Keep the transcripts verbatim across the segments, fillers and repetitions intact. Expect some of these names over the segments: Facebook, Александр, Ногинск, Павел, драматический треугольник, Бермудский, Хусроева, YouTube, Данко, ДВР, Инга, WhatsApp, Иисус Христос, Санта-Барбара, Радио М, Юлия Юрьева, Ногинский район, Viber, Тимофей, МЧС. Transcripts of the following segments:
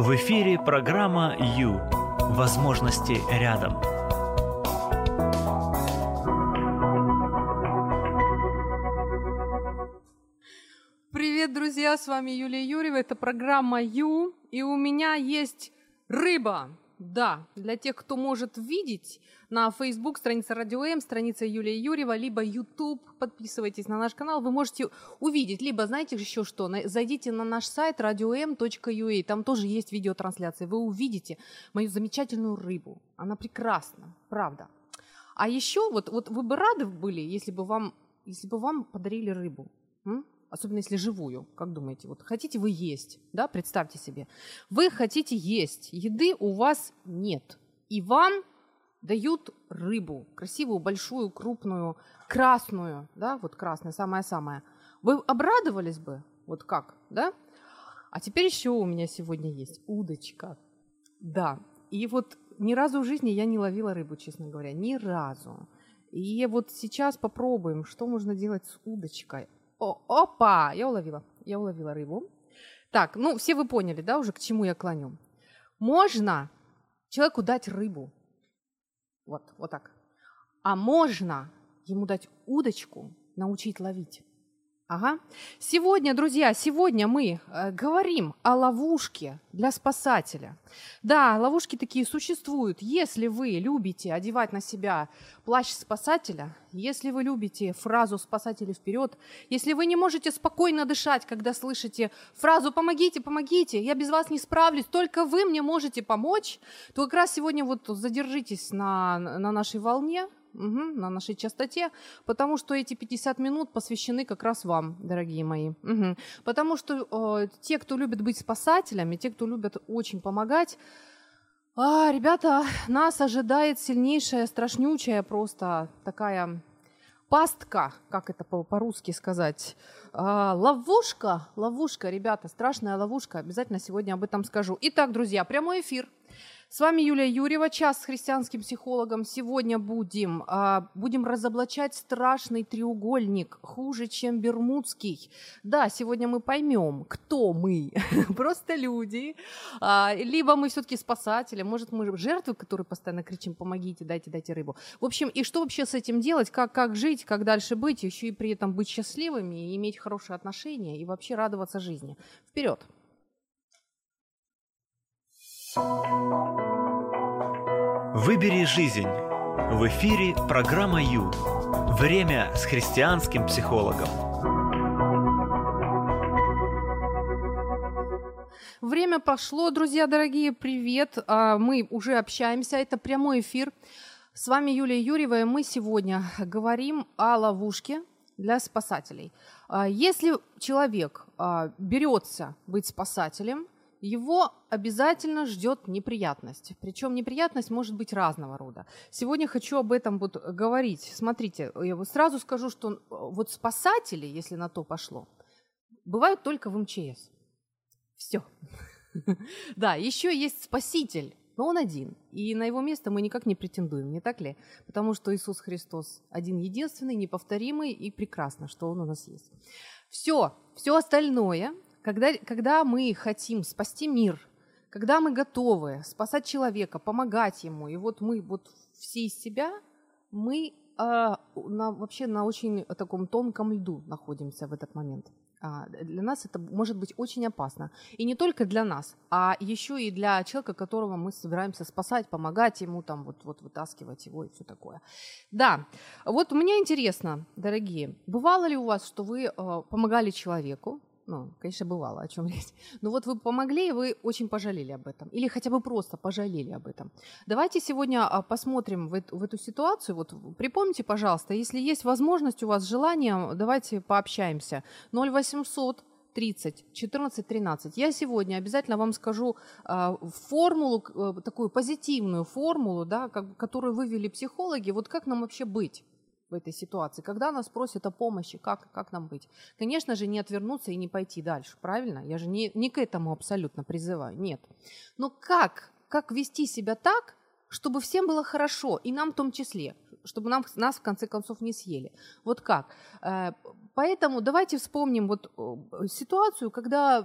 В эфире программа «Ю». Возможности рядом. Привет, друзья, с вами Юлия Юрьева, это программа «Ю». И у меня есть рыба. Да, для тех, кто может видеть, на Facebook страница Радио М, страница Юлия Юрьева, либо YouTube, подписывайтесь на наш канал, вы можете увидеть, либо, знаете еще что, зайдите на наш сайт радио эм точка ю а, там тоже есть видеотрансляция, вы увидите мою замечательную рыбу, она прекрасна, правда. А еще, вот, вот вы бы рады были, если бы вам, если бы вам подарили рыбу, м? Особенно если живую, как думаете, вот хотите вы есть, да, представьте себе, вы хотите есть, еды у вас нет, и вам дают рыбу, красивую, большую, крупную, красную, да, вот красная, самая-самая, вы обрадовались бы, вот как, да, а теперь еще у меня сегодня есть удочка, да, и вот ни разу в жизни я не ловила рыбу, честно говоря, ни разу, и вот сейчас попробуем, что можно делать с удочкой. О, опа, я уловила, я уловила рыбу. Так, ну, все вы поняли, да, уже к чему я клоню. Можно человеку дать рыбу, вот, вот так, а можно ему дать удочку, научить ловить. Ага. Сегодня, друзья, сегодня мы э, говорим о ловушке для спасателя. Да, ловушки такие существуют. Если вы любите одевать на себя плащ спасателя, если вы любите фразу «спасатели вперед», если вы не можете спокойно дышать, когда слышите фразу «помогите, помогите, я без вас не справлюсь, только вы мне можете помочь», то как раз сегодня вот задержитесь на, на нашей волне, Угу, на нашей частоте, потому что эти пятьдесят минут посвящены как раз вам, дорогие мои. Угу. Потому что э, те, кто любит быть спасателями, те, кто любят очень помогать, а, ребята, нас ожидает сильнейшая, страшнючая просто такая пастка, как это по- по-русски сказать, а, ловушка, ловушка, ребята, страшная ловушка, обязательно сегодня об этом скажу. Итак, друзья, прямой эфир. С вами Юлия Юрьева, час с христианским психологом. Сегодня будем, а, будем разоблачать страшный треугольник, хуже, чем Бермудский. Да, сегодня мы поймем, кто мы, просто люди, а, либо мы все-таки спасатели, может, мы жертвы, которые постоянно кричим «помогите, дайте, дайте рыбу». В общем, и что вообще с этим делать, как, как жить, как дальше быть, еще и при этом быть счастливыми, иметь хорошие отношения и вообще радоваться жизни. Вперед! Выбери жизнь. В эфире программа «Ю». Время с христианским психологом. Время пошло, друзья дорогие. Привет. Мы уже общаемся. Это прямой эфир. С вами Юлия Юрьева, и мы сегодня говорим о ловушке для спасателей. Если человек берется быть спасателем, его обязательно ждет неприятность. Причем неприятность может быть разного рода. Сегодня хочу об этом вот говорить. Смотрите, я сразу скажу, что вот спасатели, если на то пошло, бывают только в эм че эс. Все. Да, еще есть спаситель, но он один. И на его место мы никак не претендуем, не так ли? Потому что Иисус Христос один-единственный, неповторимый, и прекрасно, что он у нас есть. Все, все остальное... Когда, когда мы хотим спасти мир, когда мы готовы спасать человека, помогать ему, и вот мы вот все из себя, мы э, на, вообще на очень таком тонком льду находимся в этот момент. А, для нас это может быть очень опасно. И не только для нас, а еще и для человека, которого мы собираемся спасать, помогать ему, там, вот, вот, вытаскивать его и все такое. Да, вот мне интересно, дорогие, бывало ли у вас, что вы э, помогали человеку? Ну, конечно, бывало, о чем речь. Но вот вы помогли, и вы очень пожалели об этом. Или хотя бы просто пожалели об этом. Давайте сегодня посмотрим в эту, в эту ситуацию. Вот припомните, пожалуйста, если есть возможность, у вас желание, давайте пообщаемся. ноль восемьсот тридцать четырнадцать тринадцать. Я сегодня обязательно вам скажу э, формулу, э, такую позитивную формулу, да, как, которую вывели психологи. Вот как нам вообще быть в этой ситуации, когда нас просят о помощи, как, как нам быть? Конечно же, не отвернуться и не пойти дальше, правильно? Я же не, не к этому абсолютно призываю, нет. Но как, как вести себя так, чтобы всем было хорошо, и нам в том числе, чтобы нам, нас в конце концов не съели? Вот как? Поэтому давайте вспомним вот ситуацию, когда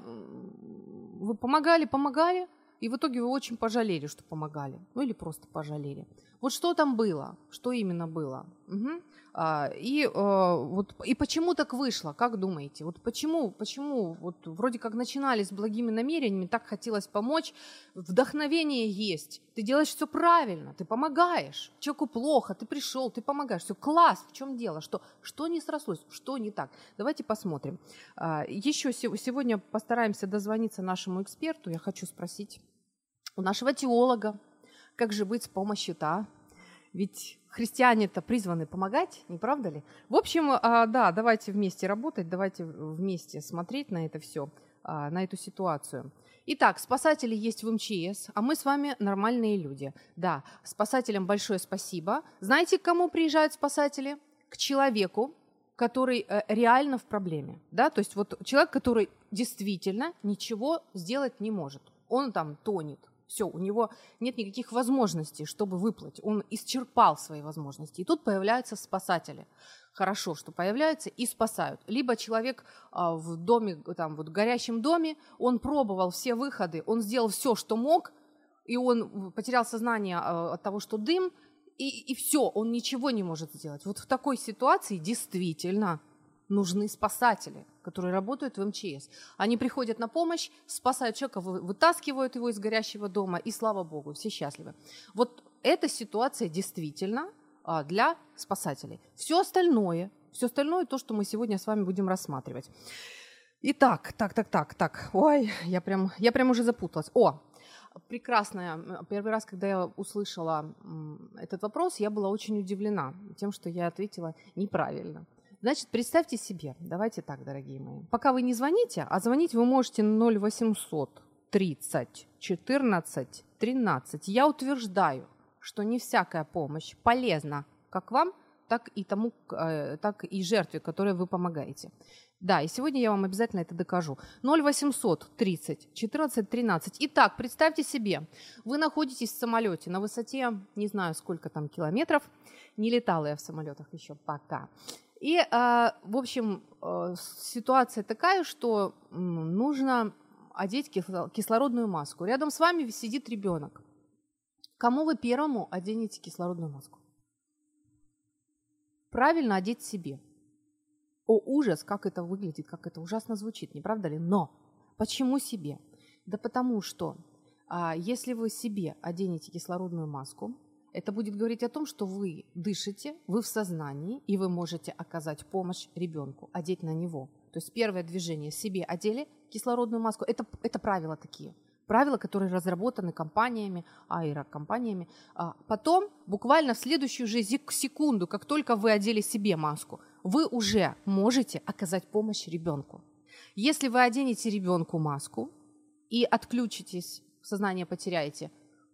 вы помогали, помогали, и в итоге вы очень пожалели, что помогали, ну или просто пожалели. Вот что там было, что именно было, угу. а, и, а, вот, и почему так вышло, как думаете, вот почему, почему вот вроде как начинали с благими намерениями, так хотелось помочь, вдохновение есть, ты делаешь все правильно, ты помогаешь, человеку плохо, ты пришел, ты помогаешь, все класс, в чем дело, что, что не срослось, что не так, давайте посмотрим. А, еще сегодня постараемся дозвониться нашему эксперту, я хочу спросить у нашего теолога, как же быть с помощью-то? Ведь христиане-то призваны помогать, не правда ли? В общем, да, давайте вместе работать, давайте вместе смотреть на это все, на эту ситуацию. Итак, спасатели есть в эм че эс, а мы с вами нормальные люди. Да, спасателям большое спасибо. Знаете, к кому приезжают спасатели? К человеку, который реально в проблеме. Да? То есть вот человек, который действительно ничего сделать не может. Он там тонет. Все, у него нет никаких возможностей, чтобы выплыть. Он исчерпал свои возможности. И тут появляются спасатели. Хорошо, что появляются и спасают. Либо человек в доме, там, вот, в горящем доме, он пробовал все выходы, он сделал все, что мог, и он потерял сознание от того, что дым, и, и все, он ничего не может сделать. Вот в такой ситуации действительно нужны спасатели, которые работают в эм че эс. Они приходят на помощь, спасают человека, вытаскивают его из горящего дома, и слава богу, все счастливы. Вот эта ситуация действительно для спасателей. Все остальное, все остальное то, что мы сегодня с вами будем рассматривать. Итак, так, так, так, так, ой, я прям, я прям уже запуталась. О, прекрасная, первый раз, когда я услышала этот вопрос, я была очень удивлена тем, что я ответила неправильно. Значит, представьте себе, давайте так, дорогие мои, пока вы не звоните, а звонить вы можете на ноль восемьсот тридцать четырнадцать тринадцать. Я утверждаю, что не всякая помощь полезна как вам, так и тому, так и жертве, которой вы помогаете. Да, и сегодня я вам обязательно это докажу. ноль восемьсот тридцать четырнадцать тринадцать. Итак, представьте себе, вы находитесь в самолете на высоте, не знаю, сколько там километров, не летала я в самолетах еще пока. И, в общем, ситуация такая, что нужно одеть кислородную маску. Рядом с вами сидит ребенок. Кому вы первому оденете кислородную маску? Правильно, одеть себе. О, ужас, как это выглядит, как это ужасно звучит, не правда ли? Но почему себе? Да потому что, если вы себе оденете кислородную маску, это будет говорить о том, что вы дышите, вы в сознании, и вы можете оказать помощь ребенку, одеть на него. То есть первое движение – себе одели кислородную маску. Это, это правила такие, правила, которые разработаны компаниями, аэрокомпаниями. А потом, буквально в следующую же секунду, как только вы одели себе маску, вы уже можете оказать помощь ребенку. Если вы оденете ребенку маску и отключитесь, сознание потеряете,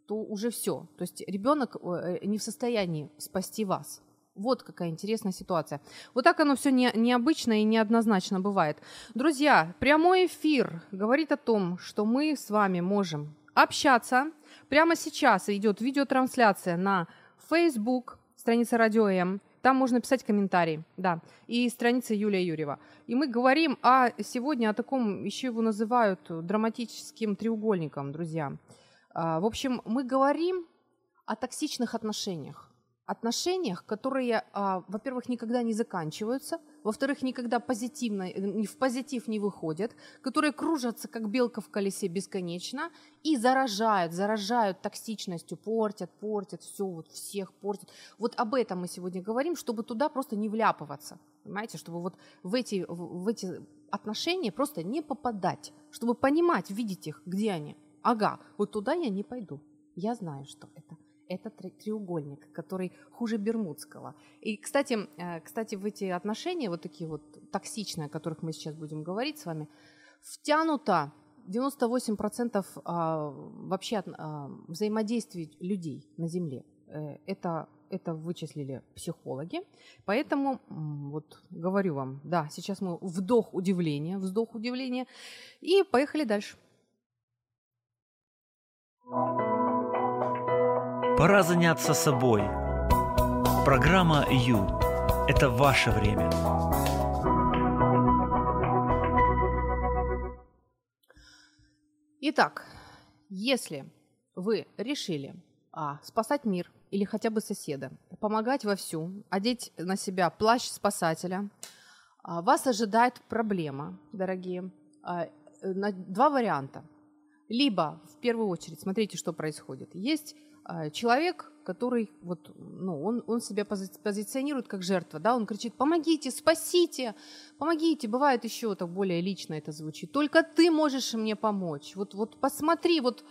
то уже все. То есть ребенок не в состоянии спасти вас. Вот какая интересная ситуация. Вот так оно все не, необычно и неоднозначно бывает. Друзья, прямой эфир говорит о том, что мы с вами можем общаться. Прямо сейчас идет видеотрансляция на Facebook, страница Радио М. Там можно писать комментарии, да, и страница Юлия Юрьева. И мы говорим о, сегодня о таком, еще его называют драматическим треугольником, друзья. В общем, мы говорим о токсичных отношениях. Отношениях, которые, во-первых, никогда не заканчиваются, во-вторых, никогда позитивно, в позитив не выходят, которые кружатся, как белка в колесе, бесконечно и заражают, заражают токсичностью, портят, портят, все, вот всех портят. Вот об этом мы сегодня говорим, чтобы туда просто не вляпываться, понимаете, чтобы вот в эти, в эти отношения просто не попадать, чтобы понимать, видеть их, где они. Ага, вот туда я не пойду. Я знаю, что это. Это треугольник, который хуже Бермудского. И, кстати, кстати, в эти отношения, вот такие вот токсичные, о которых мы сейчас будем говорить с вами, втянуто девяносто восемь процентов вообще взаимодействий людей на Земле. Это, это вычислили психологи. Поэтому вот говорю вам, да, сейчас мы вдох удивления, вздох удивления. И поехали дальше. Пора заняться собой. Программа «Ю» – это ваше время. Итак, Если вы решили а, спасать мир или хотя бы соседа, помогать вовсю, одеть на себя плащ спасателя, а, вас ожидает проблема, дорогие. А, на, два варианта. Либо, в первую очередь, смотрите, что происходит. Есть а, человек, который, вот, ну, он, он себя пози- позиционирует как жертва, да, он кричит: «Помогите, спасите, помогите». Бывает еще так более лично это звучит. «Только ты можешь мне помочь. Вот, вот посмотри, вот,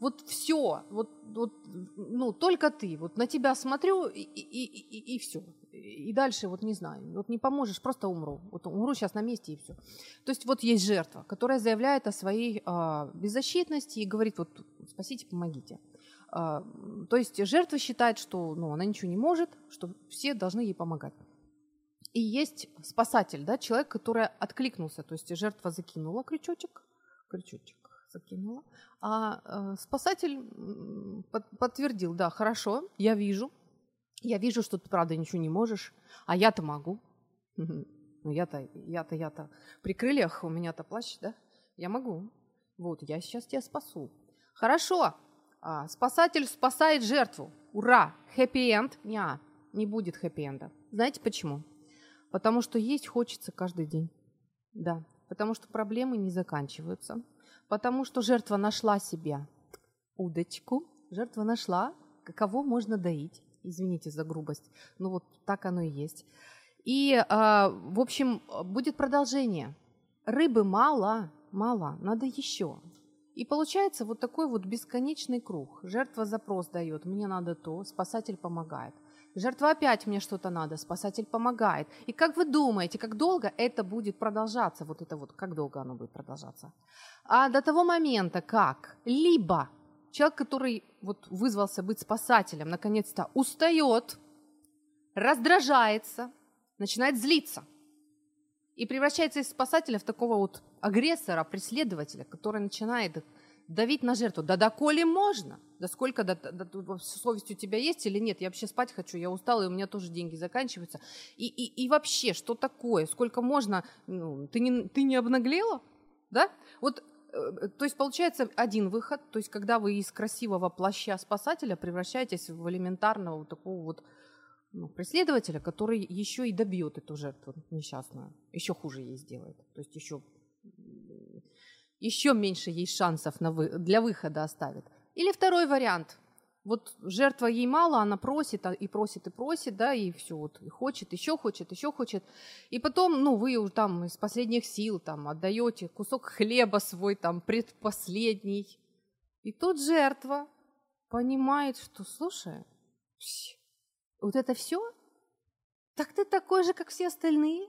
вот все, вот, вот, ну, только ты. Вот на тебя смотрю и, и, и, и, и все. И дальше вот не знаю, вот не поможешь, просто умру. Вот умру сейчас на месте и все». То есть вот есть жертва, которая заявляет о своей а, беззащитности и говорит: «Вот спасите, помогите». А, то есть жертва считает, что ну, она ничего не может, что все должны ей помогать. И есть спасатель, да, человек, который откликнулся, то есть жертва закинула крючочек, крючочек закинула, а, а спасатель под, подтвердил: «Да, хорошо, я вижу, Я вижу, что ты, правда, ничего не можешь, а я-то могу. Ну, я-то, я-то, я-то при крыльях, у меня-то плащ, да? Я могу. Вот, я сейчас тебя спасу». Хорошо. А, спасатель спасает жертву. Ура! Хэппи-энд? Неа, не будет хэппи-энда. Знаете почему? Потому что есть хочется каждый день. Да. Потому что проблемы не заканчиваются. Потому что жертва нашла себе удочку. Жертва нашла, кого можно доить. Извините за грубость, но вот так оно и есть. И, э, в общем, будет продолжение. Рыбы мало, мало, надо еще. И получается вот такой вот бесконечный круг. Жертва запрос дает: «Мне надо то», спасатель помогает. Жертва опять: «Мне что-то надо», спасатель помогает. И как вы думаете, как долго это будет продолжаться? Вот это вот, как долго оно будет продолжаться? А до того момента, как либо... человек, который вот вызвался быть спасателем, наконец-то устает, раздражается, начинает злиться и превращается из спасателя в такого вот агрессора, преследователя, который начинает давить на жертву. Да доколе можно? Да сколько, да, да, совесть у тебя есть или нет? Я вообще спать хочу, я устала, и у меня тоже деньги заканчиваются. И, и, и вообще, что такое? Сколько можно? Ну, ты, не, ты не обнаглела? Да? Вот. То есть получается один выход, то есть когда вы из красивого плаща спасателя превращаетесь в элементарного вот такого вот ну, преследователя, который еще и добьет эту жертву несчастную, еще хуже ей сделает, то есть еще, еще меньше ей шансов на вы, для выхода оставит. Или второй вариант, вот жертва ей мало, она просит и просит и просит, да, и все, вот, и хочет, еще хочет, еще хочет, и потом, ну, вы уже там из последних сил там отдаете кусок хлеба свой, там, предпоследний, и тут жертва понимает, что, слушай, вот это все? Так ты такой же, как все остальные?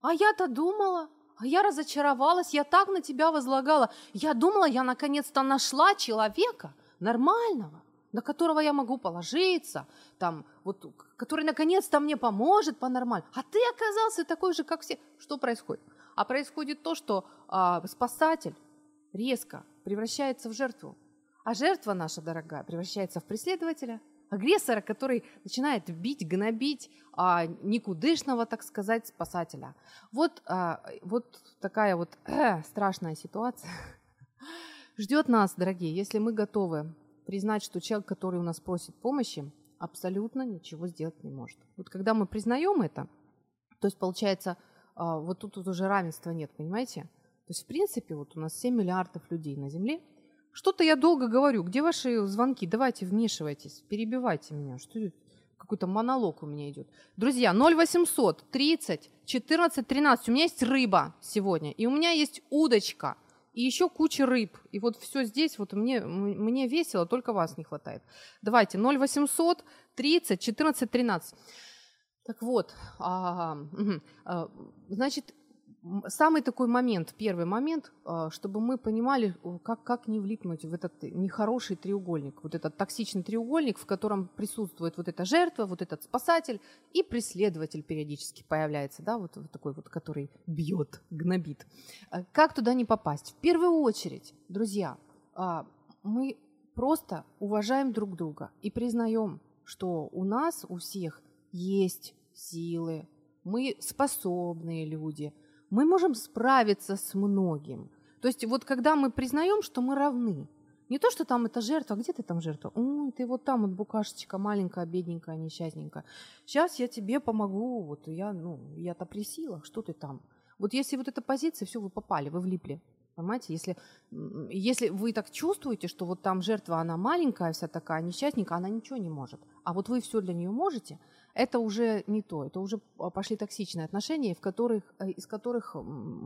А я-то думала, а я разочаровалась, я так на тебя возлагала, я думала, я наконец-то нашла человека нормального, на которого я могу положиться, там, вот, который наконец-то мне поможет по-нормальному. А ты оказался такой же, как все. Что происходит? А происходит то, что а, спасатель резко превращается в жертву. А жертва наша, дорогая, превращается в преследователя, агрессора, который начинает бить, гнобить а, никудышного, так сказать, спасателя. Вот, а, вот такая вот э, страшная ситуация ждет нас, дорогие, если мы готовы признать, что человек, который у нас просит помощи, абсолютно ничего сделать не может. Вот когда мы признаем это, то есть получается, вот тут, тут уже равенства нет, понимаете? То есть в принципе вот у нас семь миллиардов людей на Земле. Что-то я долго говорю, где ваши звонки? Давайте вмешивайтесь, перебивайте меня, что это? Какой-то монолог у меня идет. Друзья, ноль восемьсот тридцать четырнадцать тринадцать, у меня есть рыба сегодня, и у меня есть удочка. И еще куча рыб. И вот все здесь, вот мне, мне весело, только вас не хватает. Давайте, ноль восемьсот тридцать четырнадцать тринадцать. Так вот, а, угу, а, значит, самый такой момент, первый момент, а, чтобы мы понимали, как, как не влипнуть в этот нехороший треугольник, вот этот токсичный треугольник, в котором присутствует вот эта жертва, вот этот спасатель и преследователь периодически появляется, да, вот, вот такой вот, который бьет, гнобит. А, как туда не попасть? В первую очередь, друзья, а, мы просто уважаем друг друга и признаем, что у нас, у всех есть силы, мы способные люди, мы можем справиться с многим. То есть вот когда мы признаем, что мы равны, Не то, что там это жертва. Где ты там жертва? Ой, ты вот там вот букашечка маленькая, бедненькая, несчастненькая. Сейчас я тебе помогу. Вот я, ну, я-то при силах. Что ты там? Вот если вот эта позиция, все, вы попали, вы влипли. Понимаете? Если, если вы так чувствуете, что вот там жертва, она маленькая, вся такая несчастненькая, она ничего не может. А вот вы все для нее можете. Это уже не то. Это уже пошли токсичные отношения, в которых, из которых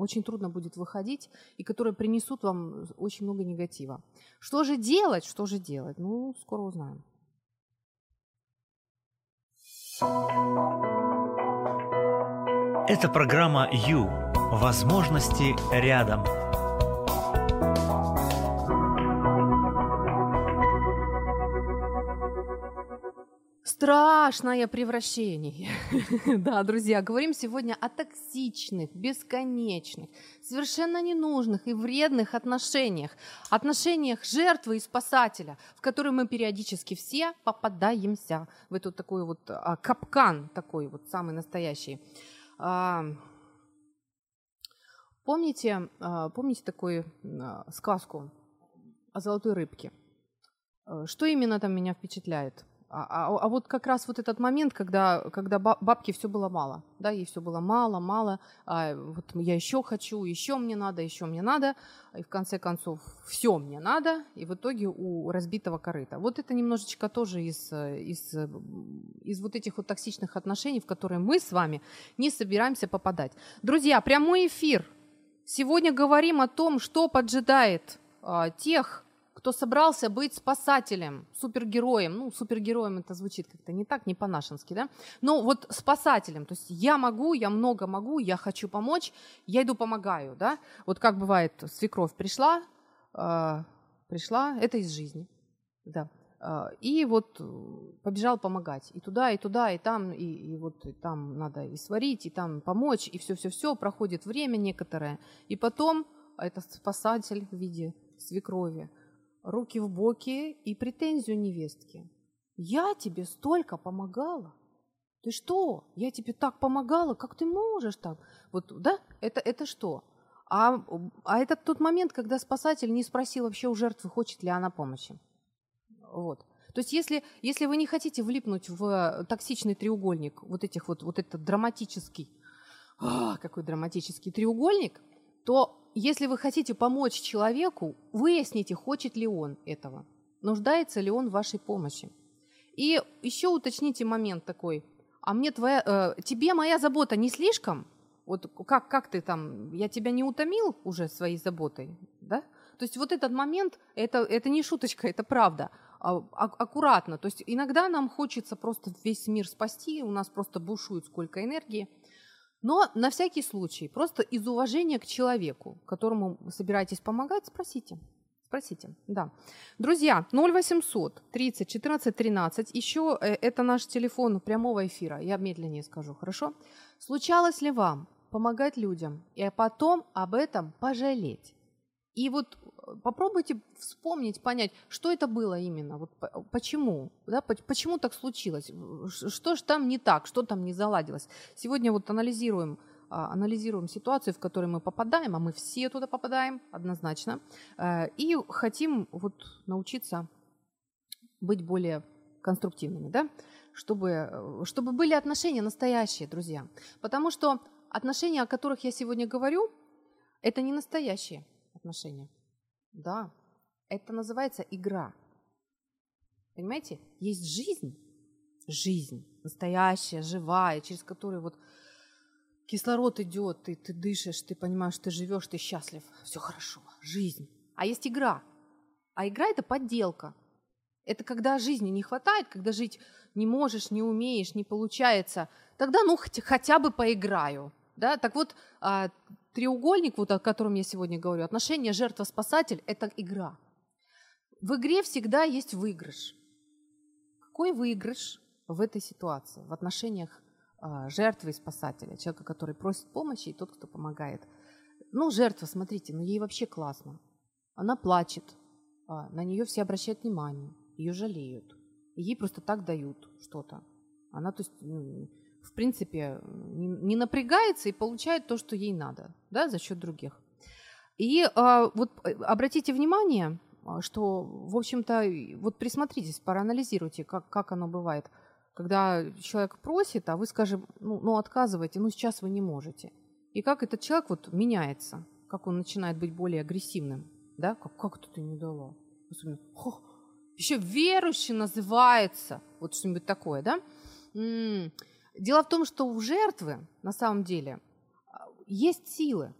очень трудно будет выходить и которые принесут вам очень много негатива. Что же делать? Что же делать? Ну, скоро узнаем. Это программа «Ю». Возможности рядом. Страшное превращение. Да, друзья, говорим сегодня о токсичных, бесконечных, совершенно ненужных и вредных отношениях. Отношениях жертвы и спасателя, в которые мы периодически все попадаемся. В этот такой вот а, капкан, такой вот самый настоящий. А, помните, а, помните такую а, сказку о золотой рыбке? А, что именно там меня впечатляет? А, а, а вот как раз вот этот момент, когда, когда бабке все было мало, да, ей все было мало, мало, а вот я еще хочу, еще мне надо, еще мне надо, и в конце концов все мне надо, и в итоге у разбитого корыта. Вот это немножечко тоже из, из, из вот этих вот токсичных отношений, в которые мы с вами не собираемся попадать. Друзья, прямой эфир. Сегодня говорим о том, что поджидает а, тех, кто собрался быть спасателем, супергероем. Ну, супергероем это звучит как-то не так, не по-нашенски, да? Но вот спасателем, то есть я могу, я много могу, я хочу помочь, я иду помогаю, да? Вот как бывает, свекровь пришла, э, пришла, это из жизни, да. Э, и вот побежал помогать, и туда, и туда, и там, и, и вот и там надо и сварить, и там помочь, и все-все-все, проходит время некоторое. И потом это спасатель в виде свекрови. Руки в боки и претензию невестки. Я тебе столько помогала. Ты что? Я тебе так помогала, как ты можешь так? Вот, да? Это, это что? А, а это тот момент, когда спасатель не спросил вообще у жертвы, хочет ли она помощи. Вот. То есть если, если вы не хотите влипнуть в токсичный треугольник, вот, этих вот, вот этот драматический, а, какой драматический треугольник, то если вы хотите помочь человеку, выясните, хочет ли он этого, нуждается ли он в вашей помощи. И еще уточните момент такой, а мне твоя, э, тебе моя забота не слишком? Вот как, как ты там, я тебя не утомил уже своей заботой, да? То есть вот этот момент, это, это не шуточка, это правда. Аккуратно, то есть иногда нам хочется просто весь мир спасти, у нас просто бушует сколько энергии. Но на всякий случай, просто из уважения к человеку, которому вы собираетесь помогать, спросите. Спросите, да. Друзья, ноль восемьсот тридцать четырнадцать тринадцать, еще это наш телефон прямого эфира, я медленнее скажу, хорошо? Случалось ли вам помогать людям и потом об этом пожалеть? И вот попробуйте вспомнить, понять, что это было именно, вот почему, да, почему так случилось, что же там не так, что там не заладилось. Сегодня вот анализируем, анализируем ситуацию, в которой мы попадаем, а мы все туда попадаем однозначно, и хотим вот научиться быть более конструктивными, да, чтобы, чтобы были отношения настоящие, друзья. Потому что отношения, о которых я сегодня говорю, это не настоящие отношения. Да, это называется игра. Понимаете? Есть жизнь, жизнь настоящая, живая, через которую вот кислород идет, и ты дышишь, ты понимаешь, ты живешь, ты счастлив, все хорошо, жизнь. А есть игра, а игра это подделка. Это когда жизни не хватает, когда жить не можешь, не умеешь, не получается, тогда ну хотя бы поиграю, да? Так вот. Треугольник, вот о котором я сегодня говорю, отношение жертва-спасатель – это игра. В игре всегда есть выигрыш. Какой выигрыш в этой ситуации, в отношениях э, жертвы и спасателя, человека, который просит помощи, и тот, кто помогает? Ну, жертва, смотрите, ну ей вообще классно. Она плачет, э, на нее все обращают внимание, ее жалеют, ей просто так дают что-то. Она, то есть, ну, в принципе, не напрягается и получает то, что ей надо, да, за счет других. И а, вот обратите внимание, что, в общем-то, вот присмотритесь, проанализируйте, как, как оно бывает, когда человек просит, а вы скажем, ну, ну отказываете, ну сейчас вы не можете. И как этот человек вот меняется, как он начинает быть более агрессивным, да, как, как это ты не дала? Еще верующий называется, вот что-нибудь такое, да? М-м. Дело в том, что у жертвы, на самом деле, есть силы,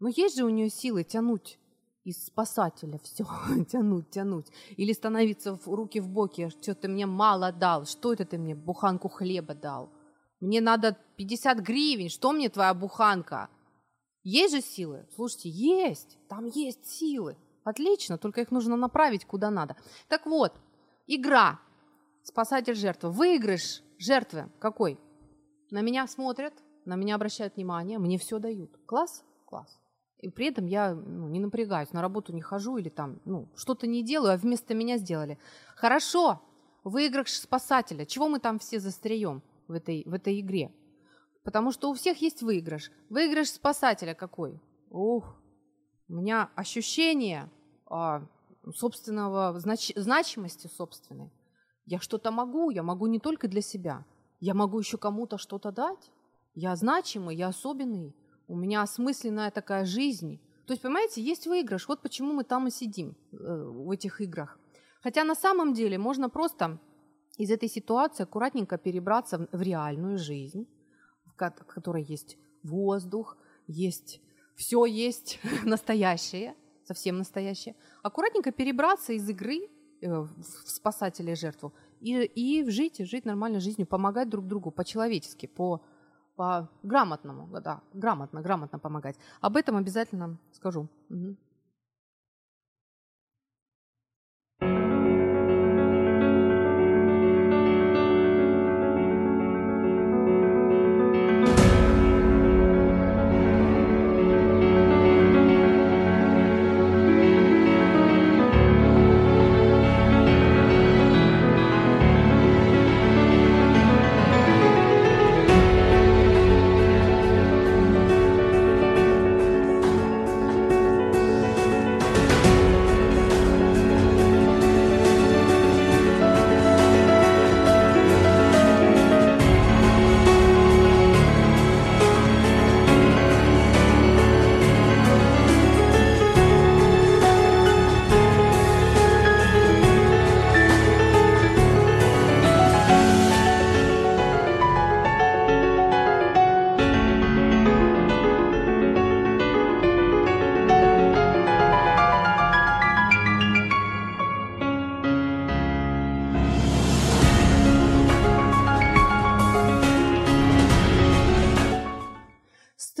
но есть же у нее силы тянуть из спасателя все, тянуть, тянуть, или становиться в руки в боки, что ты мне мало дал, что это ты мне буханку хлеба дал, мне надо пятьдесят гривен, что мне твоя буханка? Есть же силы? Слушайте, есть, там есть силы, отлично, только их нужно направить куда надо. Так вот, игра спасатель-жертва, выигрыш жертвы какой? На меня смотрят, на меня обращают внимание, мне все дают, класс, класс. И при этом я ну, не напрягаюсь, на работу не хожу или там, ну, что-то не делаю, а вместо меня сделали. Хорошо, выигрыш спасателя. Чего мы там все застряем в этой, в этой игре? Потому что у всех есть выигрыш. Выигрыш спасателя какой? Ух, у меня ощущение а, собственного, знач, значимости собственной. Я что-то могу, я могу не только для себя. Я могу еще кому-то что-то дать. Я значимый, я особенный. У меня осмысленная такая жизнь. То есть, понимаете, есть выигрыш. Вот почему мы там и сидим э, в этих играх. Хотя на самом деле можно просто из этой ситуации аккуратненько перебраться в, в реальную жизнь, в, ко- в которой есть воздух, есть все есть настоящее, совсем настоящее. Аккуратненько перебраться из игры э, в спасателя и жертву и, и жить, жить нормальной жизнью, помогать друг другу по-человечески, по По грамотному, да, грамотно, грамотно помогать. Об этом обязательно скажу. Угу.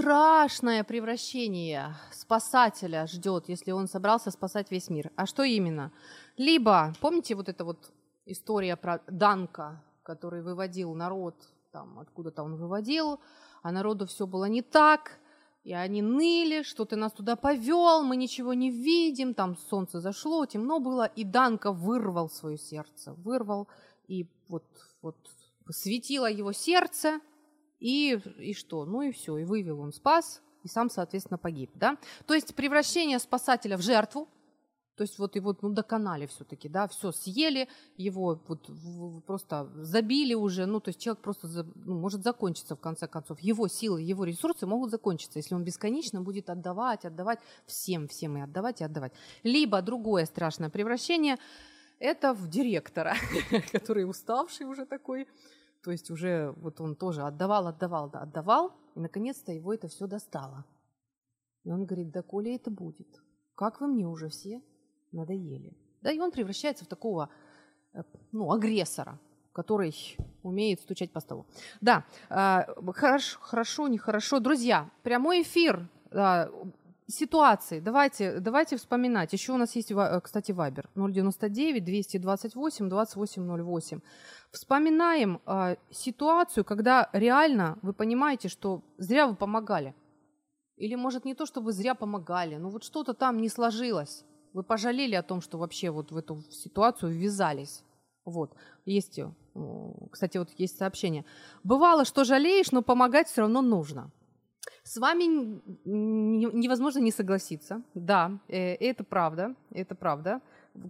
Страшное превращение спасателя ждет, если он собрался спасать весь мир. А что именно? Либо, помните вот эта вот история про Данко, который выводил народ, там откуда-то он выводил, а народу все было не так, и они ныли, что ты нас туда повел, мы ничего не видим, там солнце зашло, темно было, и Данко вырвал свое сердце, вырвал, и вот, вот светило его сердце, И, и что? Ну и все, и вывел он, спас, и сам, соответственно, погиб, да? То есть превращение спасателя в жертву, то есть вот его ну, доконали все-таки, да, все съели, его вот просто забили уже, ну то есть человек просто ну, может закончиться в конце концов, его силы, его ресурсы могут закончиться, если он бесконечно будет отдавать, отдавать всем, всем и отдавать, и отдавать. Либо другое страшное превращение – это в директора, который уставший уже такой, то есть уже вот он тоже отдавал, отдавал, да, отдавал, и наконец-то его это все достало. И он говорит, доколе это будет? Как вы мне уже все надоели? Да, и он превращается в такого, ну, агрессора, который умеет стучать по столу. Да, хорошо, хорошо, нехорошо. Друзья, прямой эфир ситуации. Давайте, давайте вспоминать. Еще у нас есть, кстати, Viber ноль девять девять двести двадцать восемь двадцать восемь ноль восемь. Вспоминаем э, ситуацию, когда реально вы понимаете, что зря вы помогали. Или, может, не то, что вы зря помогали, но вот что-то там не сложилось. Вы пожалели о том, что вообще вот в эту ситуацию ввязались. Вот. Есть, кстати, вот есть сообщение. Бывало, что жалеешь, но помогать все равно нужно. С вами невозможно не согласиться. Да, это правда, это правда.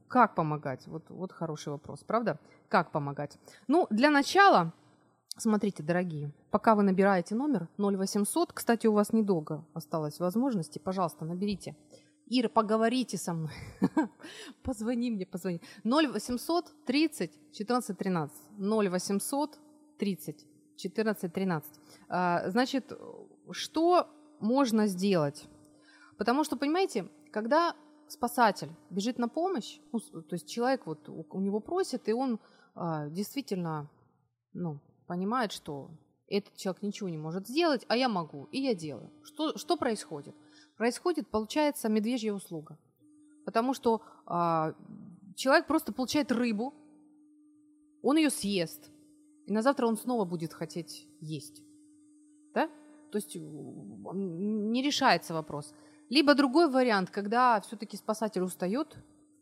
Как помогать? Вот, вот хороший вопрос, правда? Как помогать? Ну, для начала, смотрите, дорогие, пока вы набираете номер ноль восемьсот, кстати, у вас недолго осталось возможности, пожалуйста, наберите. Ира, поговорите со мной. Позвони мне, позвони. ноль восемьсот тридцать четырнадцать тринадцать. ноль восемьсот тридцать четырнадцать тринадцать. Значит, что можно сделать? Потому что, понимаете, когда спасатель бежит на помощь, ну, то есть человек вот у него просит, и он а, действительно ну, понимает, что этот человек ничего не может сделать, а я могу, и я делаю. Что, что происходит? Происходит, получается, медвежья услуга. Потому что а, человек просто получает рыбу, он ее съест, и на завтра он снова будет хотеть есть. Да? То есть не решается вопрос. Либо другой вариант, когда все-таки спасатель устает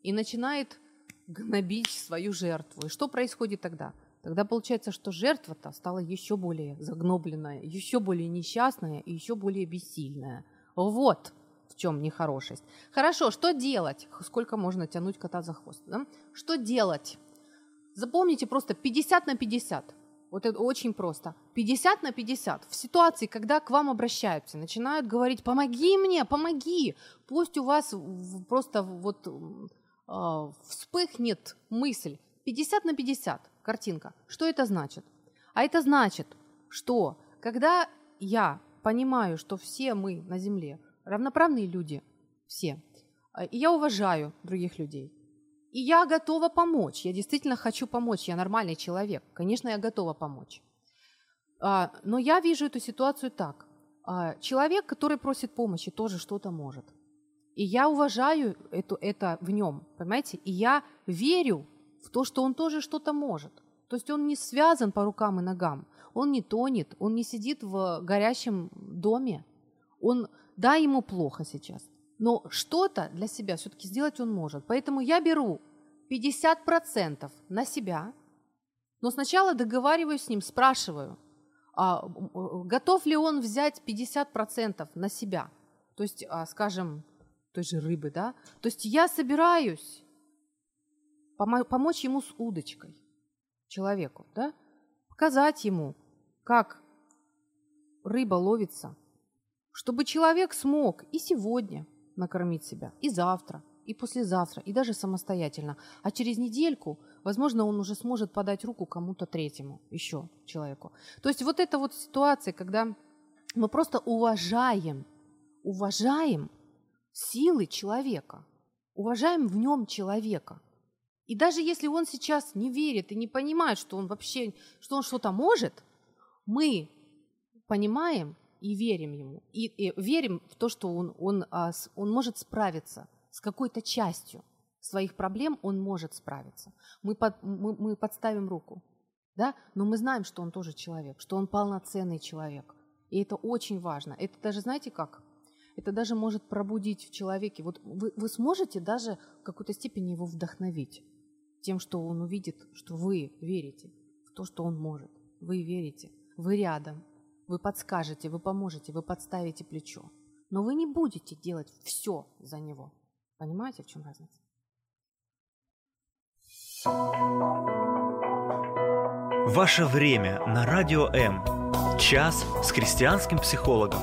и начинает гнобить свою жертву. И что происходит тогда? Тогда получается, что жертва-то стала еще более загнобленная, еще более несчастная и еще более бессильная. Вот в чем нехорошесть. Хорошо, что делать? Сколько можно тянуть кота за хвост? Да? Что делать? Запомните просто пятьдесят на пятьдесят. Вот это очень просто. пятьдесят на пятьдесят. В ситуации, когда к вам обращаются, начинают говорить: помоги мне, помоги. Пусть у вас просто вот э, вспыхнет мысль. пятьдесят на пятьдесят. Картинка. Что это значит? А это значит, что когда я понимаю, что все мы на земле равноправные люди, все, и я уважаю других людей, и я готова помочь, я действительно хочу помочь, я нормальный человек, конечно, я готова помочь. Но я вижу эту ситуацию так. Человек, который просит помощи, тоже что-то может. И я уважаю это, это в нем, понимаете? И я верю в то, что он тоже что-то может. То есть он не связан по рукам и ногам, он не тонет, он не сидит в горящем доме. Он, да, ему плохо сейчас, но что-то для себя все-таки сделать он может. Поэтому я беру пятьдесят процентов на себя, но сначала договариваюсь с ним, спрашиваю, а готов ли он взять пятьдесят процентов на себя, то есть, скажем, той же рыбы, да? То есть я собираюсь помочь ему с удочкой, человеку, да? Показать ему, как рыба ловится, чтобы человек смог и сегодня накормить себя, и завтра, и послезавтра, и даже самостоятельно. А через недельку, возможно, он уже сможет подать руку кому-то третьему еще человеку. То есть вот эта вот ситуация, когда мы просто уважаем, уважаем силы человека, уважаем в нем человека. И даже если он сейчас не верит и не понимает, что он вообще, что он что-то может, мы понимаем и верим ему, и, и верим в то, что он, он, он может справиться с какой-то частью своих проблем, он может справиться. Мы, под, мы, мы подставим руку, да? Но мы знаем, что он тоже человек, что он полноценный человек, и это очень важно. Это даже, знаете как, это даже может пробудить в человеке, вот вы, вы сможете даже в какой-то степени его вдохновить тем, что он увидит, что вы верите в то, что он может, вы верите, вы рядом. Вы подскажете, вы поможете, вы подставите плечо. Но вы не будете делать все за него. Понимаете, в чем разница? Ваше время на Радио М. Час с христианским психологом.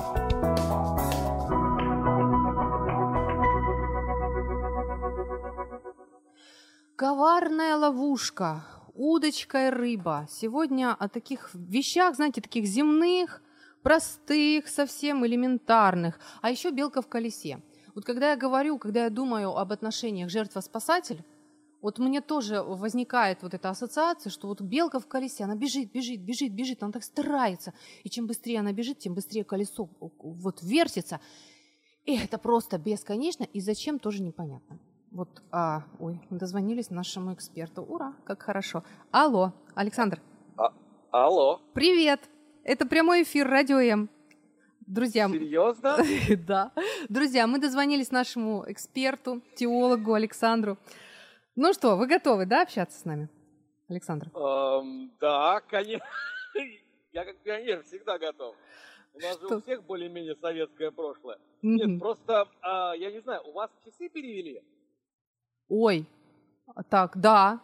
Коварная ловушка. Удочка и рыба. Сегодня о таких вещах, знаете, таких земных, простых, совсем элементарных. А еще белка в колесе. Вот когда я говорю, когда я думаю об отношениях жертва-спасатель, вот мне тоже возникает вот эта ассоциация, что вот белка в колесе, она бежит, бежит, бежит, бежит, она так старается. И чем быстрее она бежит, тем быстрее колесо вот вертится. И это просто бесконечно. И зачем, тоже непонятно. Вот, а, ой, дозвонились нашему эксперту. Ура, как хорошо. Алло, Александр. А, алло. Привет. Это прямой эфир Радио М. Друзья. Серьезно? Да. Друзья, мы дозвонились нашему эксперту, теологу Александру. Ну что, вы готовы, да, общаться с нами, Александр? Да, конечно. Я, конечно, всегда готов. У нас что? Же у всех более-менее советское прошлое. Mm-hmm. Нет, просто, а, я не знаю, у вас часы перевели? Ой, так, да.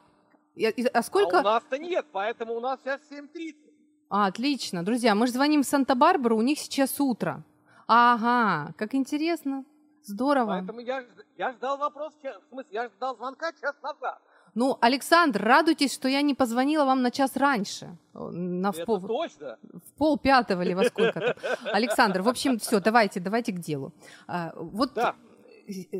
А, сколько... а у нас-то нет, поэтому у нас сейчас семь тридцать. А, отлично. Друзья, мы же звоним в Санта-Барбару, у них сейчас утро. Ага, как интересно. Здорово. Поэтому я, я ждал вопрос, в смысле, я ждал звонка час назад. Ну, Александр, радуйтесь, что я не позвонила вам на час раньше. На в пол... точно? В пол пятого или во сколько-то. Александр, в общем, все, давайте, давайте к делу. Вот, да.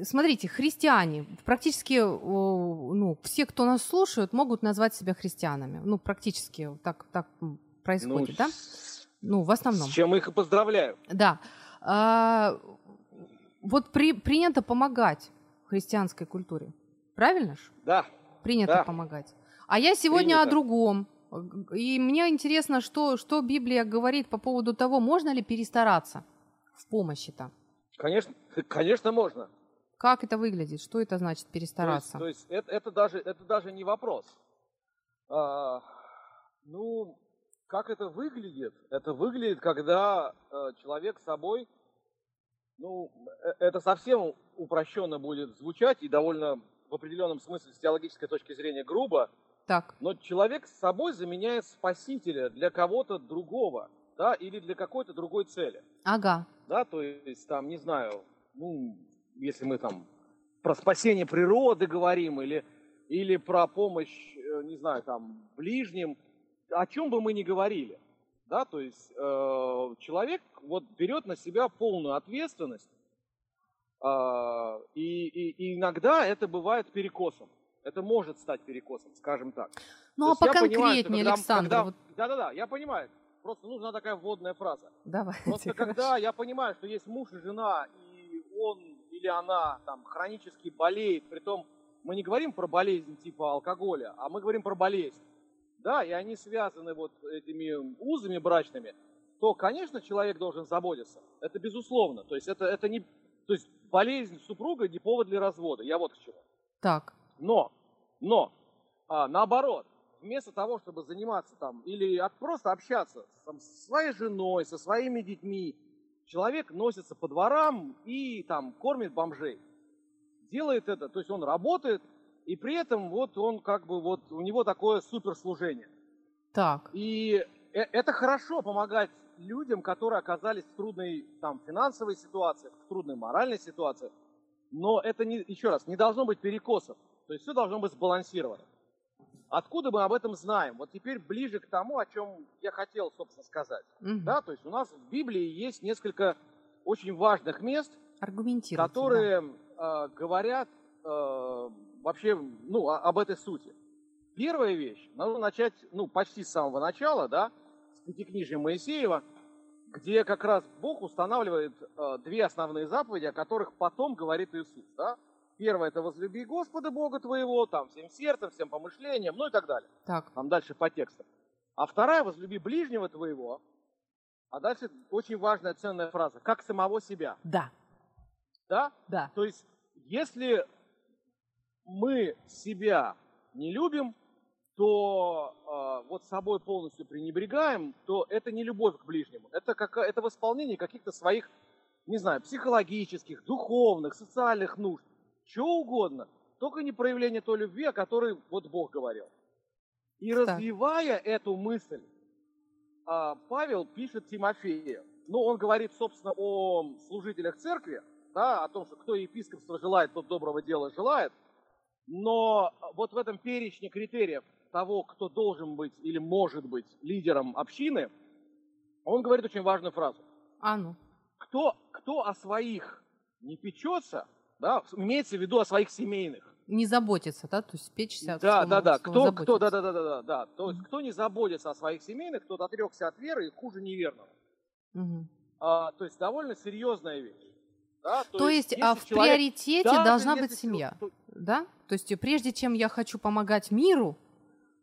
Смотрите, христиане, практически ну, все, кто нас слушают, могут назвать себя христианами. Ну, практически так, так происходит, ну, да? Ну, в основном. С чем их и поздравляю. Да. А, вот при, принято помогать христианской культуре. Правильно же? Да. Принято да. помогать. А я сегодня принято. О другом. И мне интересно, что, что Библия говорит по поводу того, можно ли перестараться в помощи-то. Конечно, конечно можно. Как это выглядит? Что это значит перестараться? То есть, то есть это, это, даже, это даже не вопрос. А, ну, как это выглядит? Это выглядит, когда человек собой... Ну, это совсем упрощенно будет звучать и довольно... в определенном смысле, с теологической точки зрения, грубо, так. Но человек с собой заменяет спасителя для кого-то другого, да, или для какой-то другой цели. Ага. Да, то есть, там, не знаю, ну, если мы там про спасение природы говорим, или, или про помощь, не знаю, там, ближним, о чем бы мы ни говорили, да, то есть, э, человек вот берет на себя полную ответственность. Uh, и, и, и иногда это бывает перекосом. Это может стать перекосом, скажем так. Ну, а поконкретнее, Александр. Когда, вот... Да-да-да, я понимаю. Просто нужна такая вводная фраза. Давайте, просто хорошо. Когда я понимаю, что есть муж и жена, и он или она там хронически болеет, притом мы не говорим про болезнь типа алкоголя, а мы говорим про болезнь. Да, и они связаны вот этими узами брачными, то, конечно, человек должен заботиться. Это безусловно. То есть это, это не... То есть болезнь супруга не повод для развода. Я вот к чему. Так. Но, но, а, наоборот, вместо того, чтобы заниматься там или от, просто общаться там, со своей женой, со своими детьми, человек носится по дворам и там кормит бомжей. Делает это, то есть он работает, и при этом вот он как бы вот у него такое суперслужение. Так. И это хорошо помогать людям, которые оказались в трудной там, финансовой ситуации, в трудной моральной ситуации. Но это, не, еще раз, не должно быть перекосов. То есть все должно быть сбалансировано. Откуда мы об этом знаем? Вот теперь ближе к тому, о чем я хотел, собственно, сказать. Mm-hmm. Да, то есть у нас в Библии есть несколько очень важных мест, которые да. э, говорят э, вообще ну, об этой сути. Первая вещь, нужно начать ну, почти с самого начала, да, Пятикнижие Моисеева, где как раз Бог устанавливает э, две основные заповеди, о которых потом говорит Иисус. Да? Первое – это «возлюби Господа Бога твоего», там, всем сердцем, всем помышлением, ну и так далее. Так. Там дальше по тексту. А вторая – «возлюби ближнего твоего». А дальше очень важная, ценная фраза – «как самого себя». Да. Да? Да. То есть, если мы себя не любим, то э, вот собой полностью пренебрегаем, то это не любовь к ближнему. Это, как, это восполнение каких-то своих, не знаю, психологических, духовных, социальных нужд. Чего угодно. Только не проявление той любви, о которой вот Бог говорил. И так. развивая эту мысль, э, Павел пишет Тимофею. Ну, он говорит, собственно, о служителях церкви, да, о том, что кто епископства желает, тот доброго дела желает. Но вот в этом перечне критериев того, кто должен быть или может быть лидером общины, он говорит очень важную фразу. А ну. Кто, кто о своих не печется, да, имеется в виду о своих семейных. Не заботится, да, то есть печься. Да, да, да. Кто, кто, да, да, да, да, да. То есть, mm-hmm. кто не заботится о своих семейных, тот отрекся от веры и хуже неверного. Mm-hmm. А, то есть довольно серьезная вещь. Да, то, то есть, есть в человек... приоритете да, должна быть семья, то... да? То есть прежде чем я хочу помогать миру,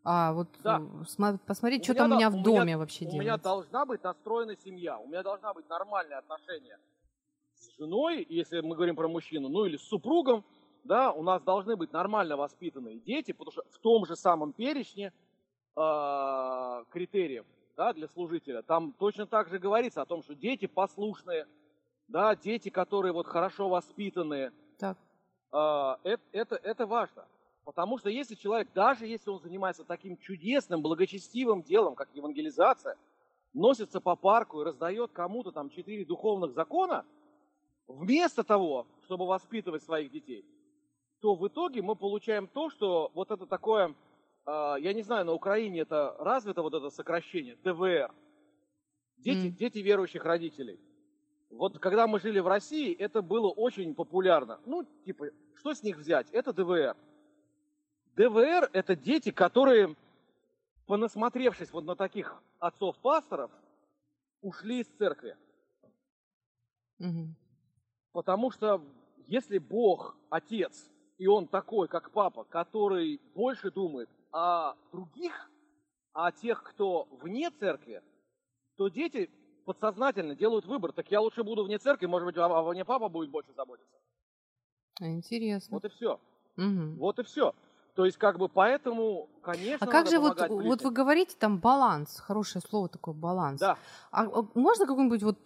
а вот да. см... посмотреть, у что там у меня в у доме меня, вообще делается. У меня должна быть настроена семья, у меня должна быть нормальные отношения с женой, если мы говорим про мужчину, ну или с супругом, да, у нас должны быть нормально воспитанные дети, потому что в том же самом перечне э, критериев да, для служителя, там точно так же говорится о том, что дети послушные, да, дети, которые вот хорошо воспитанные, так. Э, это, это, это важно. Потому что если человек, даже если он занимается таким чудесным, благочестивым делом, как евангелизация, носится по парку и раздает кому-то там четыре духовных закона, вместо того, чтобы воспитывать своих детей, то в итоге мы получаем то, что вот это такое, э, я не знаю, на Украине это развито вот это сокращение, ДВР, дети, mm. дети верующих родителей. Вот когда мы жили в России, это было очень популярно. Ну, типа, что с них взять? Это ДВР. ДВР – это дети, которые, понасмотревшись вот на таких отцов-пасторов, ушли из церкви. Mm-hmm. Потому что если Бог – Отец, и Он такой, как Папа, который больше думает о других, о тех, кто вне церкви, то дети подсознательно делают выбор. Так я лучше буду вне церкви, может быть, обо мне Папа будет больше заботиться. Интересно. Вот и все. Угу. Вот и все. То есть, как бы, поэтому, конечно, а как же вот, вот вы говорите, там, баланс, хорошее слово такое, баланс. Да. А можно какой-нибудь, вот,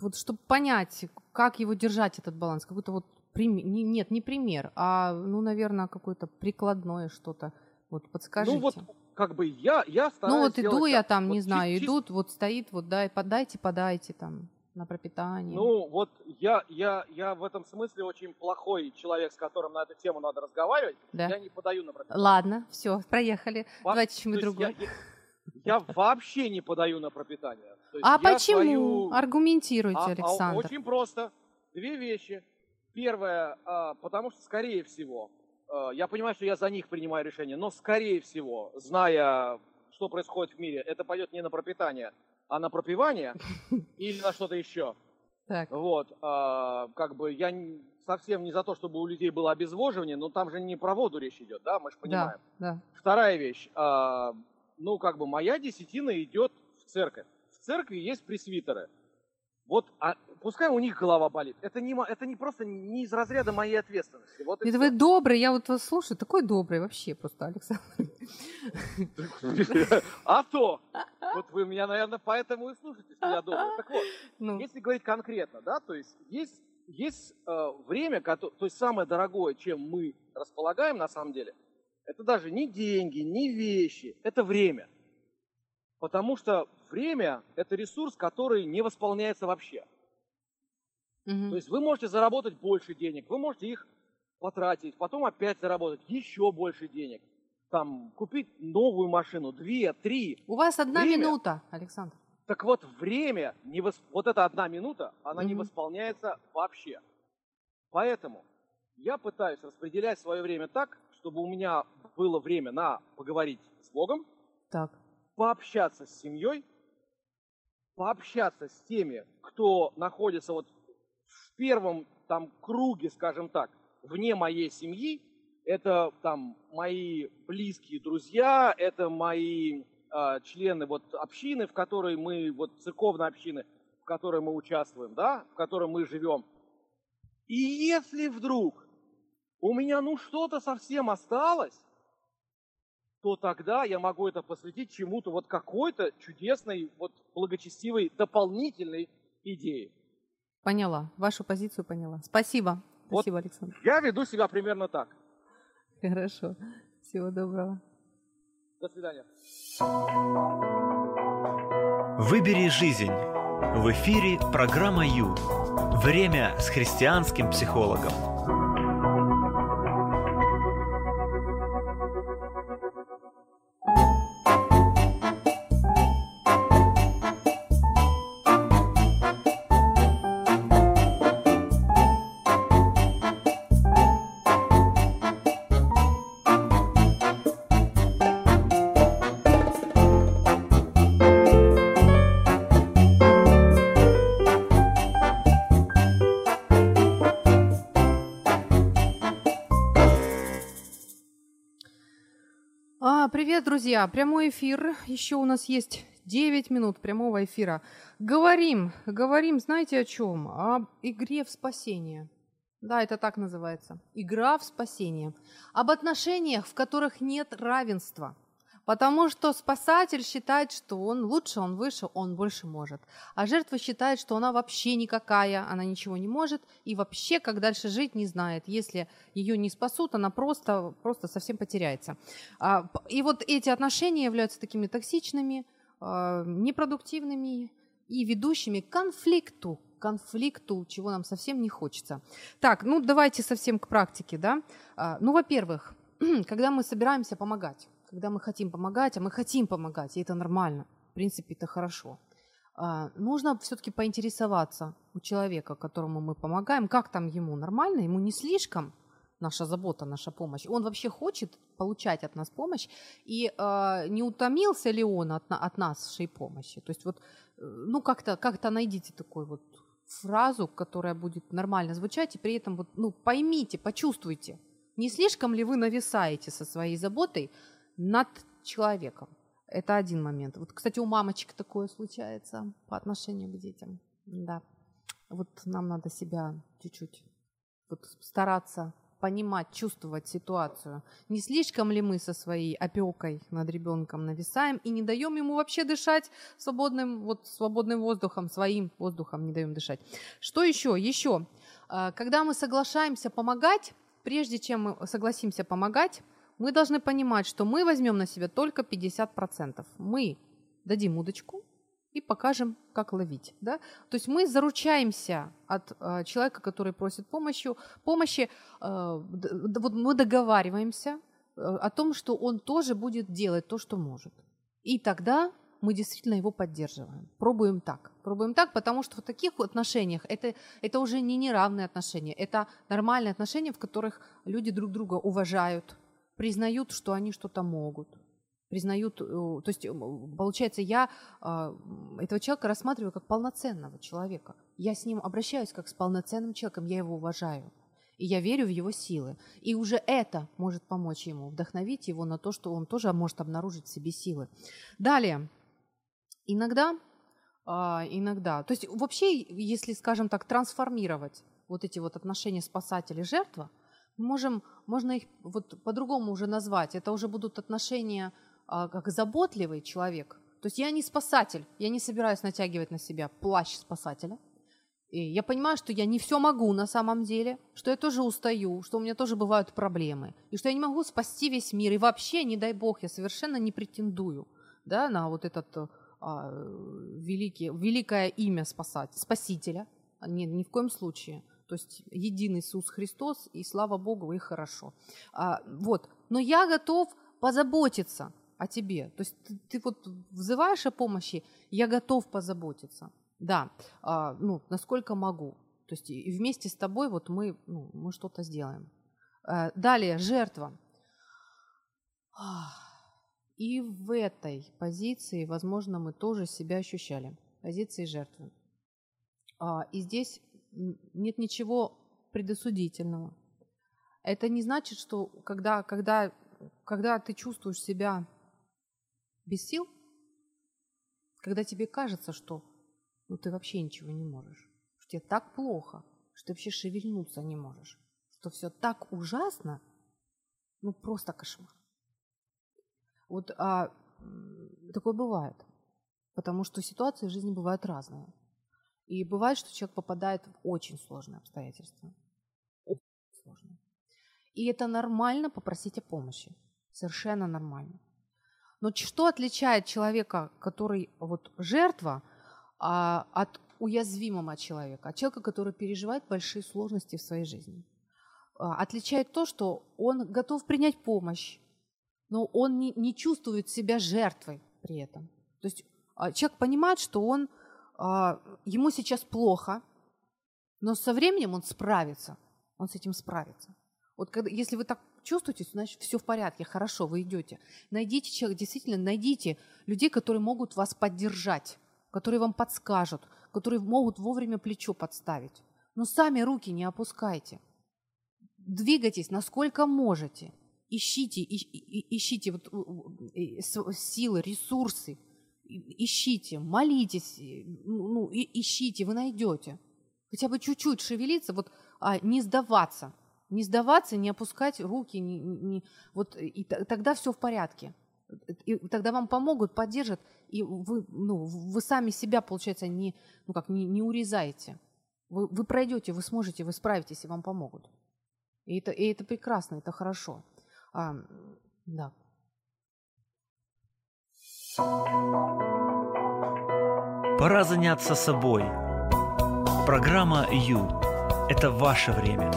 вот, чтобы понять, как его держать, этот баланс, какой-то вот пример, нет, не пример, а, ну, наверное, какое-то прикладное что-то, вот, подскажите. Ну, вот, как бы, я, я стараюсь Ну, вот иду я там, вот, не чист, знаю, чист... идут, вот, стоит, вот, дай, подайте, подайте, там, на пропитание. Ну, вот, я, я, я в этом смысле очень плохой человек, с которым на эту тему надо разговаривать, да. Я не подаю на пропитание. Ладно, все, проехали, Во... давайте что-нибудь другое. Я, я вообще не подаю на пропитание. То есть а почему? Свою... Аргументируйте, а, Александр. А, очень просто, две вещи. Первое, потому что, скорее всего, я понимаю, что я за них принимаю решение, но, скорее всего, зная, что происходит в мире, это пойдет не на пропитание, а на пропивание или на что-то еще. Так. Вот, как бы я совсем не за то, чтобы у людей было обезвоживание, но там же не про воду речь идет, да, мы же понимаем. Да, да. Вторая вещь, ну, как бы моя десятина идет в церковь. В церкви есть пресвитеры. Вот, а пускай у них голова болит. Это не, это не просто не из разряда моей ответственности. Вот это вы добрый, я вот вас слушаю, такой добрый вообще просто, Александр. А то! Вот вы меня, наверное, поэтому и слушаете, что я добрый. Так вот, если говорить конкретно, да, то есть есть время, то есть самое дорогое, чем мы располагаем на самом деле, это даже не деньги, не вещи, это время. Потому что время – это ресурс, который не восполняется вообще. Mm-hmm. То есть вы можете заработать больше денег, вы можете их потратить, потом опять заработать еще больше денег, там, купить новую машину, две, три. У вас одна время. минута, Александр. Так вот, время, не восп... вот эта одна минута, она mm-hmm. не восполняется вообще. Поэтому я пытаюсь распределять свое время так, чтобы у меня было время на поговорить с Богом. Так. Пообщаться с семьей, пообщаться с теми, кто находится вот в первом там круге, скажем так, вне моей семьи. Это там мои близкие друзья, это мои э, члены вот общины, в которой мы, вот церковной общины, в которой мы участвуем, да, в которой мы живем. И если вдруг у меня ну что-то совсем осталось, то тогда я могу это посвятить чему-то, вот какой-то чудесной, вот благочестивой, дополнительной идее. Поняла. Вашу позицию поняла. Спасибо. Вот спасибо, Александр. Я веду себя примерно так. Хорошо. Всего доброго. До свидания. Выбери жизнь. В эфире программа «Ю». Время с христианским психологом. Привет, друзья! Прямой эфир. Еще у нас есть девять минут прямого эфира. Говорим, говорим, знаете о чем? Об игре в спасение. Да, это так называется. Игра в спасение. Об отношениях, в которых нет равенства. Потому что спасатель считает, что он лучше, он выше, он больше может. А жертва считает, что она вообще никакая, она ничего не может и вообще, как дальше жить, не знает. Если ее не спасут, она просто, просто совсем потеряется. И вот эти отношения являются такими токсичными, непродуктивными и ведущими к конфликту. конфликту, чего нам совсем не хочется. Так, ну давайте совсем к практике, да. Ну, во-первых, когда мы собираемся помогать, когда мы хотим помогать, а мы хотим помогать, и это нормально, в принципе, это хорошо, нужно все-таки поинтересоваться у человека, которому мы помогаем, как там ему, нормально, ему не слишком наша забота, наша помощь, он вообще хочет получать от нас помощь, и не утомился ли он от, от нашей помощи. То есть вот, ну как-то, как-то найдите такой вот фразу, которая будет нормально звучать, и при этом вот, ну, поймите, почувствуйте, не слишком ли вы нависаете со своей заботой над человеком. Это один момент. Вот, кстати, у мамочек такое случается по отношению к детям. Да. Вот нам надо себя чуть-чуть вот стараться понимать, чувствовать ситуацию. Не слишком ли мы со своей опекой над ребенком нависаем и не даем ему вообще дышать свободным, вот, свободным воздухом, своим воздухом не даем дышать. Что еще? Еще, когда мы соглашаемся помогать, прежде чем мы согласимся помогать, мы должны понимать, что мы возьмем на себя только пятьдесят процентов. Мы дадим удочку и покажем, как ловить. Да? То есть мы заручаемся от э, человека, который просит помощи, помощи э, д- вот мы договариваемся э, о том, что он тоже будет делать то, что может. И тогда мы действительно его поддерживаем. Пробуем так. Пробуем так, потому что в таких отношениях это, это уже не неравные отношения, это нормальные отношения, в которых люди друг друга уважают, признают, что они что-то могут. Признают, то есть, получается, я этого человека рассматриваю как полноценного человека. Я с ним обращаюсь как с полноценным человеком, я его уважаю, и я верю в его силы. И уже это может помочь ему, вдохновить его на то, что он тоже может обнаружить в себе силы. Далее, иногда, иногда, то есть вообще, если, скажем так, трансформировать вот эти вот отношения спасателя и жертва, можем, можно их вот по-другому уже назвать, это уже будут отношения как заботливый человек. То есть я не спасатель, я не собираюсь натягивать на себя плащ спасателя. И я понимаю, что я не все могу на самом деле, что я тоже устаю, что у меня тоже бывают проблемы, и что я не могу спасти весь мир. И вообще, не дай бог, я совершенно не претендую, да, на вот это а, великий, великое имя спасать, спасителя. Ни, ни в коем случае. То есть един Иисус Христос, и слава Богу, и хорошо. А, вот. Но я готов позаботиться о тебе. То есть ты, ты вот взываешь о помощи, я готов позаботиться. Да, а, ну, насколько могу. То есть и вместе с тобой вот мы, ну, мы что-то сделаем. А, далее, жертва. И в этой позиции, возможно, мы тоже себя ощущали. Позиции жертвы. А, и здесь нет ничего предосудительного. Это не значит, что когда, когда, когда ты чувствуешь себя без сил, когда тебе кажется, что ну, ты вообще ничего не можешь, что тебе так плохо, что ты вообще шевельнуться не можешь, что все так ужасно, ну просто кошмар. Вот а, такое бывает, потому что ситуации в жизни бывают разные. И бывает, что человек попадает в очень сложные обстоятельства. Очень сложные. И это нормально попросить о помощи. Совершенно нормально. Но что отличает человека, который вот жертва, от уязвимого человека, от человека, который переживает большие сложности в своей жизни? Отличает то, что он готов принять помощь, но он не, не чувствует себя жертвой при этом. То есть человек понимает, что он... ему сейчас плохо, но со временем он справится, он с этим справится. Вот когда, если вы так чувствуете, значит, все в порядке, хорошо, вы идете. Найдите человека, действительно найдите людей, которые могут вас поддержать, которые вам подскажут, которые могут вовремя плечо подставить. Но сами руки не опускайте. Двигайтесь, насколько можете. Ищите, и, и, ищите вот, и, силы, ресурсы. Ищите, молитесь, ну, и, ищите, вы найдете. Хотя бы чуть-чуть шевелиться, вот, а, не сдаваться. Не сдаваться, не опускать руки, не, не, вот, и т- тогда все в порядке. И тогда вам помогут, поддержат, и вы, ну, вы сами себя, получается, не, ну как, не, не урезаете. Вы, вы пройдете, вы сможете, вы справитесь, и вам помогут. И это, и это прекрасно, это хорошо. А, да. Пора заняться собой. Программа «Ю» – это ваше время.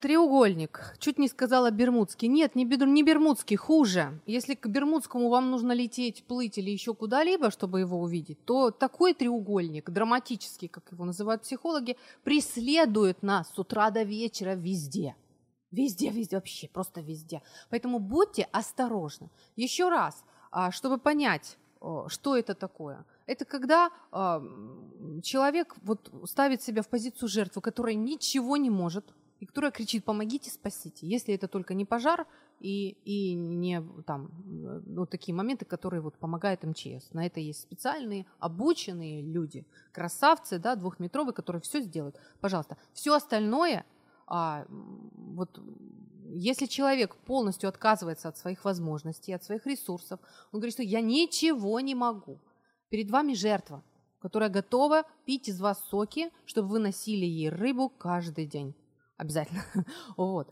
Треугольник. Чуть не сказала Бермудский. Нет, не, бедр... не Бермудский, хуже. Если к Бермудскому вам нужно лететь, плыть или еще куда-либо, чтобы его увидеть, то такой треугольник, драматический, как его называют психологи, преследует нас с утра до вечера везде. Везде, везде, вообще, просто везде. Поэтому будьте осторожны. Еще раз, чтобы понять, что это такое. Это когда человек вот ставит себя в позицию жертвы, которая ничего не может, и которая кричит: помогите, спасите, если это только не пожар и, и не там, ну, такие моменты, которые вот помогает эм че эс. На это есть специальные обученные люди, красавцы, да, двухметровые, которые все сделают. Пожалуйста, все остальное, а, вот, если человек полностью отказывается от своих возможностей, от своих ресурсов, он говорит, что я ничего не могу, перед вами жертва, которая готова пить из вас соки, чтобы вы носили ей рыбу каждый день. Обязательно. Вот.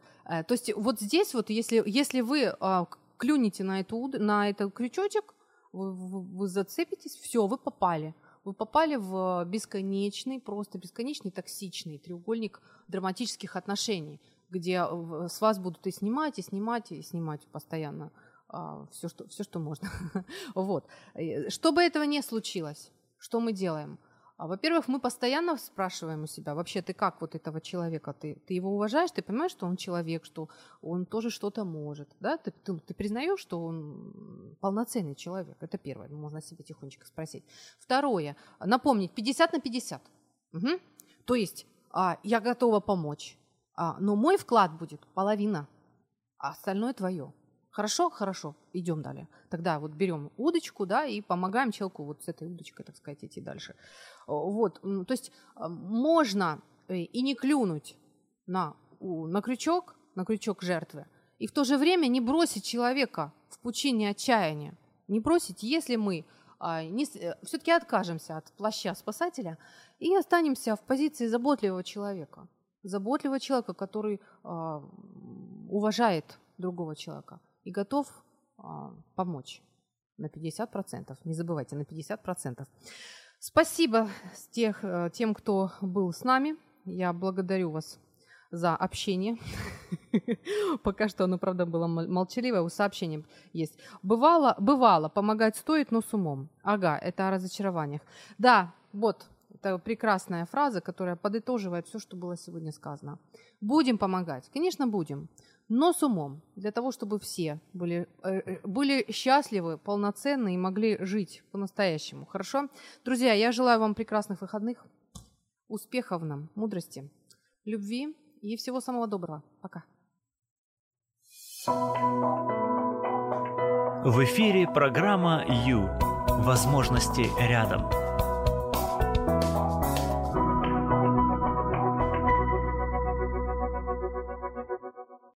То есть вот здесь вот, если, если вы а, клюнете на, эту, на этот крючочек, вы, вы, вы зацепитесь, все, вы попали. Вы попали в бесконечный, просто бесконечный токсичный треугольник драматических отношений, где с вас будут и снимать, и снимать, и снимать постоянно а, все, что, все, что можно. Вот. Чтобы этого не случилось, что мы делаем? Во-первых, мы постоянно спрашиваем у себя, вообще ты как вот этого человека, ты, ты его уважаешь, ты понимаешь, что он человек, что он тоже что-то может, да? Ты, ты, ты признаешь, что он полноценный человек, это первое, можно себе тихонечко спросить. Второе, напомнить, пятьдесят на пятьдесят, угу. То есть а, я готова помочь, а, но мой вклад будет половина, а остальное твое. Хорошо, хорошо, идем далее. Тогда вот берем удочку, да, и помогаем человеку вот с этой удочкой, так сказать, идти дальше. Вот, то есть можно и не клюнуть на, на крючок, на крючок жертвы, и в то же время не бросить человека в пучине отчаяния, не бросить, если мы не, все-таки откажемся от плаща спасателя и останемся в позиции заботливого человека, заботливого человека, который э, уважает другого человека и готов а, помочь на пятьдесят процентов. Не забывайте, на пятьдесят процентов. Спасибо тех, тем, кто был с нами. Я благодарю вас за общение. Пока что оно, правда, было молчаливое. У сообщений есть. Бывало, бывало, помогать стоит, но с умом. Ага, это о разочарованиях. Да, вот, это прекрасная фраза, которая подытоживает все, что было сегодня сказано. Будем помогать. Конечно, будем. Но с умом, для того, чтобы все были, были счастливы, полноценны и могли жить по-настоящему. Хорошо? Друзья, я желаю вам прекрасных выходных, успехов нам, мудрости, любви и всего самого доброго. Пока. В эфире программа «Ю». Возможности рядом.